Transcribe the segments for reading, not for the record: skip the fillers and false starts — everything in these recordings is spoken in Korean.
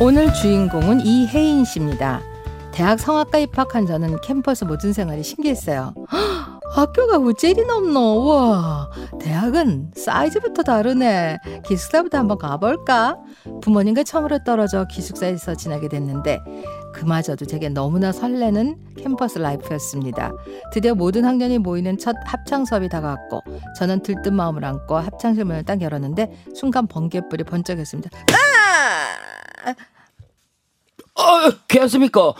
오늘 주인공은 이혜인 씨입니다. 대학 성악과 입학한 저는 캠퍼스 모든 생활이 신기했어요. 허, 학교가 우째리 넘노. 와, 대학은 사이즈부터 다르네. 기숙사부터 한번 가볼까? 부모님과 처음으로 떨어져 기숙사에서 지나게 됐는데 그마저도 제게 너무나 설레는 캠퍼스 라이프였습니다. 드디어 모든 학년이 모이는 첫 합창 수업이 다가왔고 저는 들뜬 마음을 안고 합창실 문을 딱 열었는데 순간 번개불이 번쩍였습니다. 아! 괜찮습니까?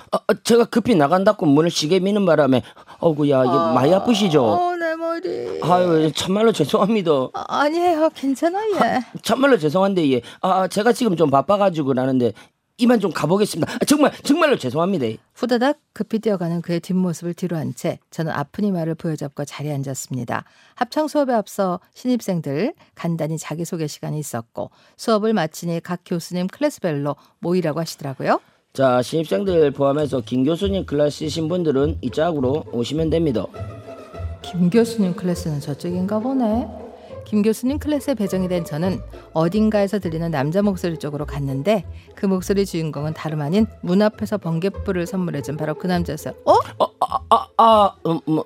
제가 급히 나간다고 문을 시계 미는 바람에 어구야, 많이 아프시죠? 내 머리. 아유, 참말로 죄송합니다. 아니에요, 괜찮아요. 참말로 죄송한데 제가 지금 좀 바빠가지고 나는데 이만 좀 가보겠습니다. 정말로 죄송합니다. 후다닥 급히 뛰어가는 그의 뒷모습을 뒤로 한 채 저는 아픈 이마를 부여잡고 자리에 앉았습니다. 합창 수업에 앞서 신입생들 간단히 자기소개 시간이 있었고 수업을 마치니 각 교수님 클래스별로 모이라고 하시더라고요. 자, 신입생들 포함해서 김 교수님 클래스이신 분들은 이 짝으로 오시면 됩니다. 김 교수님 클래스는 저쪽인가 보네. 김 교수님 클래스에 배정이 된 저는 어딘가에서 들리는 남자 목소리 쪽으로 갔는데 그 목소리 주인공은 다름 아닌 문 앞에서 번갯불을 선물해준 바로 그 남자였어요.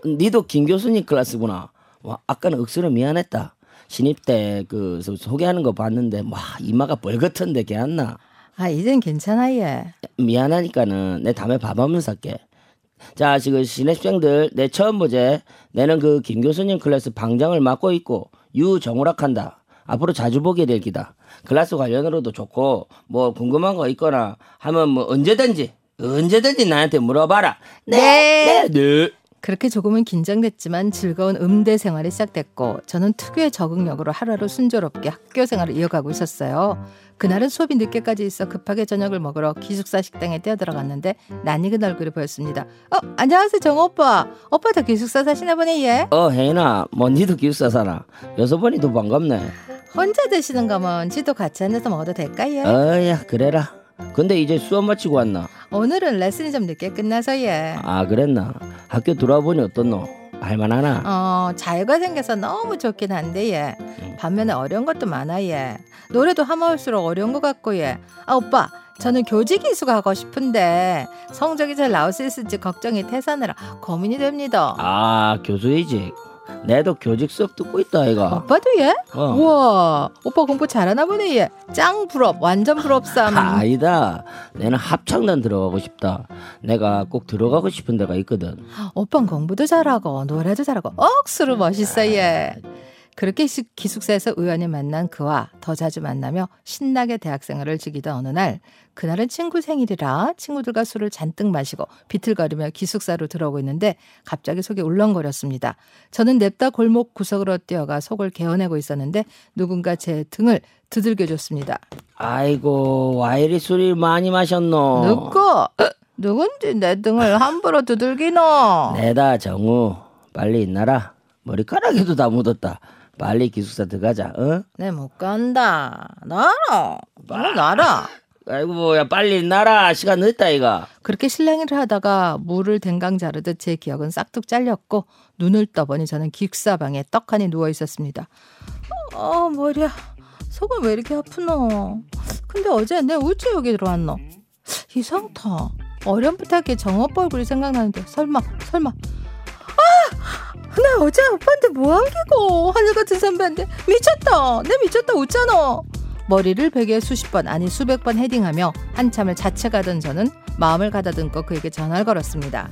니도 김 교수님 클래스구나. 와, 아까는 억수로 미안했다. 신입 때 그 소개하는 거 봤는데 와, 이마가 벌겋던데 괜찮나? 이젠 괜찮아. 예. 미안하니까는 내 다음에 밥 한번 살게. 자, 지금 신입생들 내 처음 보제. 내는 그 김 교수님 클래스 방장을 맡고 있고 유정우락한다. 앞으로 자주 보게 될 기다. 클래스 관련으로도 좋고 뭐 궁금한 거 있거나 하면 뭐 언제든지 나한테 물어봐라. 네. 그렇게 조금은 긴장됐지만 즐거운 음대 생활이 시작됐고 저는 특유의 적응력으로 하루하루 순조롭게 학교 생활을 이어가고 있었어요. 그날은 수업이 늦게까지 있어 급하게 저녁을 먹으러 기숙사 식당에 뛰어들어갔는데 낯익은 얼굴이 보였습니다. 안녕하세요, 정우 오빠. 오빠도 기숙사 사시나 보네. 예. 혜인아, 니도 기숙사 사나? 여서번이도 반갑네. 혼자 드시는 거면 지도 같이 앉아서 먹어도 될까? 예. 그래라. 근데 이제 수업 마치고 왔나? 오늘은 레슨이 좀 늦게 끝나서. 예. 그랬나? 학교 돌아보니 어떻노? 할만하나? 자유가 생겨서 너무 좋긴 한데. 예. 반면에 어려운 것도 많아. 예. 노래도 하마울수록 어려운 것 같고. 예. 오빠, 저는 교직 기수가 하고 싶은데 성적이 잘 나올 수 있을지 걱정이 태산이라 고민이 됩니다. 교수이직. 내도 교직 수업 듣고 있다, 아이가. 오빠도? 예? 우와, 오빠 공부 잘하나 보네. 예. 짱 부럽, 완전 부럽삼. 아니다, 내는 합창단 들어가고 싶다. 내가 꼭 들어가고 싶은 데가 있거든. 오빠는 공부도 잘하고 노래도 잘하고 억수로 멋있어. 예. 그렇게 기숙사에서 우연히 만난 그와 더 자주 만나며 신나게 대학생활을 즐기던 어느 날, 그날은 친구 생일이라 친구들과 술을 잔뜩 마시고 비틀거리며 기숙사로 들어오고 있는데 갑자기 속이 울렁거렸습니다. 저는 냅다 골목 구석으로 뛰어가 속을 개어내고 있었는데 누군가 제 등을 두들겨줬습니다. 아이고, 와 이리 술을 많이 마셨노? 누구? 누군지 내 등을 함부로 두들기노? 내다, 정우. 빨리 있나라. 머리카락에도 다 묻었다. 빨리 기숙사 들어가자. 내 못 간다. 나라. 아이고, 야, 빨리 나라. 시간 늦다, 이거. 그렇게 실랑이를 하다가 물을 댕강 자르듯 제 기억은 싹둑 잘렸고 눈을 떠보니 저는 기숙사방에 떡하니 누워 있었습니다. 머리야. 속은 왜 이렇게 아프노? 근데 어제 내 우째 여기 들어왔노? 이상타. 어렴풋하게 정오빠 얼굴이 생각나는데 설마. 나 어제 오빠한테 뭐 안기고 하늘같은 선배한테 미쳤다 웃잖아. 머리를 베개에 수십 번, 아니 수백 번 헤딩하며 한참을 자책하던 저는 마음을 가다듬고 그에게 전화를 걸었습니다.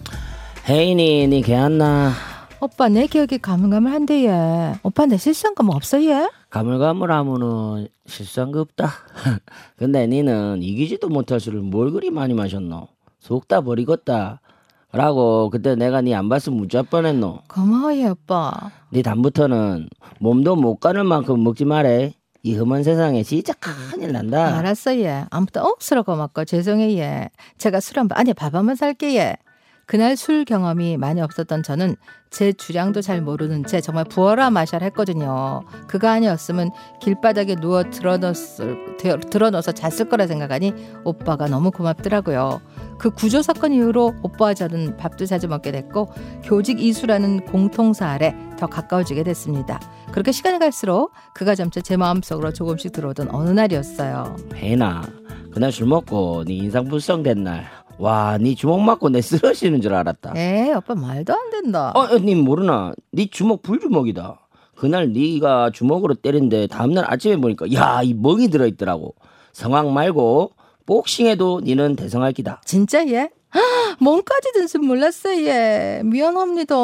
혜인이, 니 괜찮나? 오빠, 내 기억이 가물가물한데. 예. 오빠, 내 실수한 거 뭐 없어? 예. 가물가물하면은 실수한 거 없다. 근데 니는 이기지도 못할 술을 뭘 그리 많이 마셨노? 속다 버리겄다 라고 그때 내가 니 안 봤으면 무지할 뻔했노. 고마워, 예, 오빠. 니 다음부터는 몸도 못 가는 만큼 먹지 말해. 이 험한 세상에 진짜 큰일 난다. 알았어, 예. 아무튼 억수로 고맙고 죄송해. 예. 제가 술 한번, 아니 밥 한번 살게. 예. 그날 술 경험이 많이 없었던 저는 제 주량도 잘 모르는 채 정말 부어라 마셔라 했거든요. 그가 아니었으면 길바닥에 누워 드러넣어서 잤을 거라 생각하니 오빠가 너무 고맙더라고요. 그 구조 사건 이후로 오빠와 저는 밥도 자주 먹게 됐고 교직 이수라는 공통사 아래 더 가까워지게 됐습니다. 그렇게 시간이 갈수록 그가 점차 제 마음속으로 조금씩 들어오던 어느 날이었어요. 혜인아, 그날 술 먹고 네 인상 불성된 날 와, 네 주먹 맞고 내 쓰러지는 줄 알았다. 에이, 아빠 말도 안 된다. 니 모르나? 네 주먹 불주먹이다. 그날 네가 주먹으로 때린데 다음날 아침에 보니까 야, 이 멍이 들어있더라고. 성악 말고 복싱에도 니는 대성할 기다. 진짜 얘? 멍까지 든 줄 몰랐어요. 예. 미안합니다.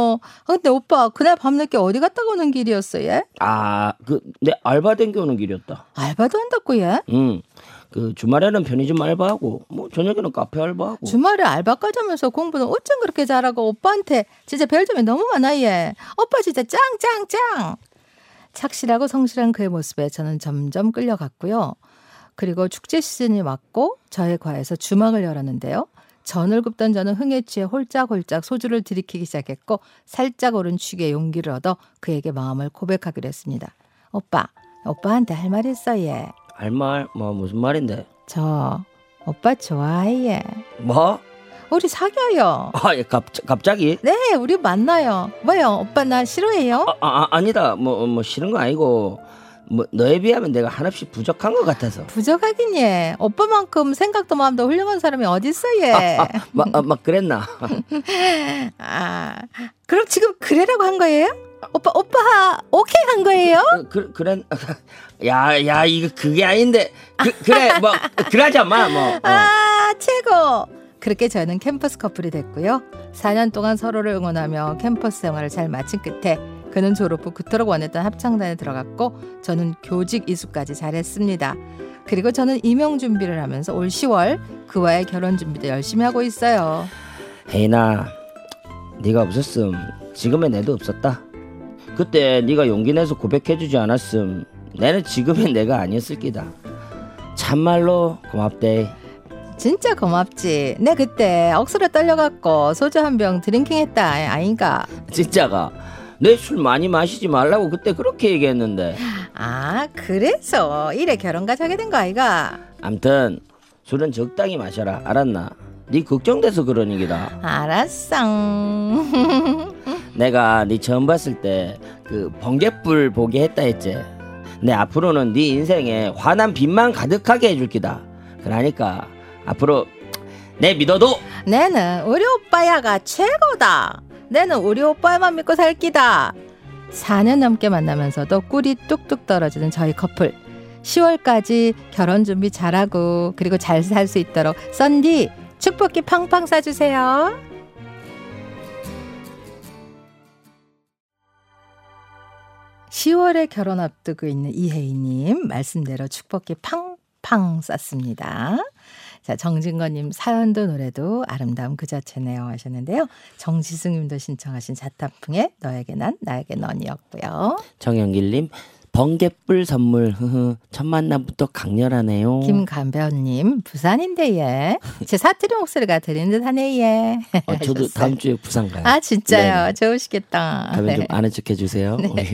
근데 오빠 그날 밤늦게 어디 갔다 오는 길이었어요? 예? 아, 그 내 알바 댕겨오는 길이었다. 알바도 한다고 예? 응. 그 주말에는 편의점 알바하고 뭐 저녁에는 카페 알바하고. 주말에 알바까지 하면서 공부는 어쩜 그렇게 잘하고 오빠한테 진짜 별점이 너무 많아 예. 오빠 진짜 짱짱짱. 착실하고 성실한 그의 모습에 저는 점점 끌려갔고요. 그리고 축제 시즌이 왔고 저의 과에서 주막을 열었는데요. 전을 굽던 저는 흥에 취해 홀짝홀짝 소주를 들이키기 시작했고 살짝 오른 취기에 용기를 얻어 그에게 마음을 고백하기로 했습니다. 오빠한테 할 말 있어 예. 할 말? 뭐 무슨 말인데? 저 오빠 좋아해. 뭐? 우리 사귀어요. 아, 예, 갑자기? 네, 우리 만나요. 왜요? 오빠 나 싫어해요? 아니다. 뭐 싫은 거 아니고. 뭐 너에 비하면 내가 한없이 부족한 것 같아서. 부족하긴 예. 오빠만큼 생각도 마음도 훌륭한 사람이 어딨어 예. 막 그랬나? 아, 그럼 지금 그래라고 한 거예요? 오빠 오케이 한 거예요? 그래 야 이거 그게 아닌데 그래 뭐 그러자 마 뭐. 아 최고. 그렇게 저희는 캠퍼스 커플이 됐고요. 4년 동안 서로를 응원하며 캠퍼스 생활을 잘 마친 끝에. 그는 졸업 후 그토록 원했던 합창단에 들어갔고 저는 교직 이수까지 잘했습니다. 그리고 저는 임용 준비를 하면서 올 10월 그와의 결혼 준비도 열심히 하고 있어요. 혜인아, 네가 없었음 지금의 내도 없었다. 그때 네가 용기 내서 고백해주지 않았음 내는 지금의 내가 아니었을 기다. 참말로 고맙대. 진짜 고맙지. 내 그때 억수로 떨려갖고 소주 한 병 드링킹했다 아인가. 진짜가. 내 술 많이 마시지 말라고 그때 그렇게 얘기했는데. 아, 그래서 이래 결혼까지 하게 된 거 아이가. 암튼 술은 적당히 마셔라 알았나. 네 걱정돼서 그런 얘기다. 알았어. 내가 네 처음 봤을 때 그 번갯불 보게 했다 했지. 내 앞으로는 네 인생에 환한 빛만 가득하게 해줄 기다. 그러니까 앞으로 내 믿어도 내는 우리 오빠야가 최고다. 내는 우리 오빠만 믿고 살기다. 4년 넘게 만나면서도 꿀이 뚝뚝 떨어지는 저희 커플. 10월까지 결혼 준비 잘하고 그리고 잘 살 수 있도록 썬디 축복기 팡팡 쏴주세요. (10월에) 결혼 앞두고 있는 이혜인님 말씀대로 축복기 팡팡 쐈습니다. 자, 정진건님 사연도 노래도 아름다움 그 자체네요 하셨는데요. 정지승님도 신청하신 자탄풍의 너에게 난 나에게 넌이었고요. 정영길님 번갯불 선물 첫 만남부터 강렬하네요. 김간변님 부산인데 예. 제 사투리 목소리가 들리는 듯하네 예. 저도 다음 주에 부산 가요. 아 진짜요? 네네. 좋으시겠다. 가면 네. 좀 아는 척 해주세요. 네.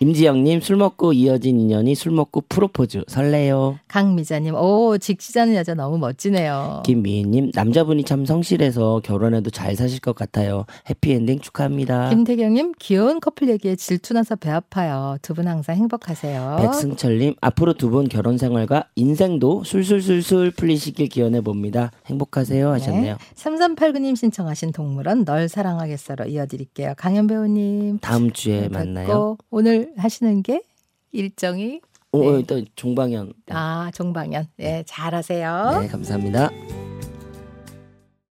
임지영님 술 먹고 이어진 인연이 술 먹고 프로포즈 설레요. 강미자님 오 직시자는 여자 너무 멋지네요. 김미희님 남자분이 참 성실해서 결혼해도 잘 사실 것 같아요. 해피엔딩 축하합니다. 김태경님 귀여운 커플 얘기에 질투나서 배 아파요. 두 분 항상 행복. 하세요. 백승철님 앞으로 두 분 결혼 생활과 인생도 술술술술 풀리시길 기원해 봅니다. 행복하세요 하셨네요. 네. 3389님 신청하신 동물원 널 사랑하겠어로 이어드릴게요. 강연 배우님 다음 주에 만나요. 오늘 하시는 게 일정이 일단 종방연. 아 종방연. 네 잘하세요. 네 감사합니다.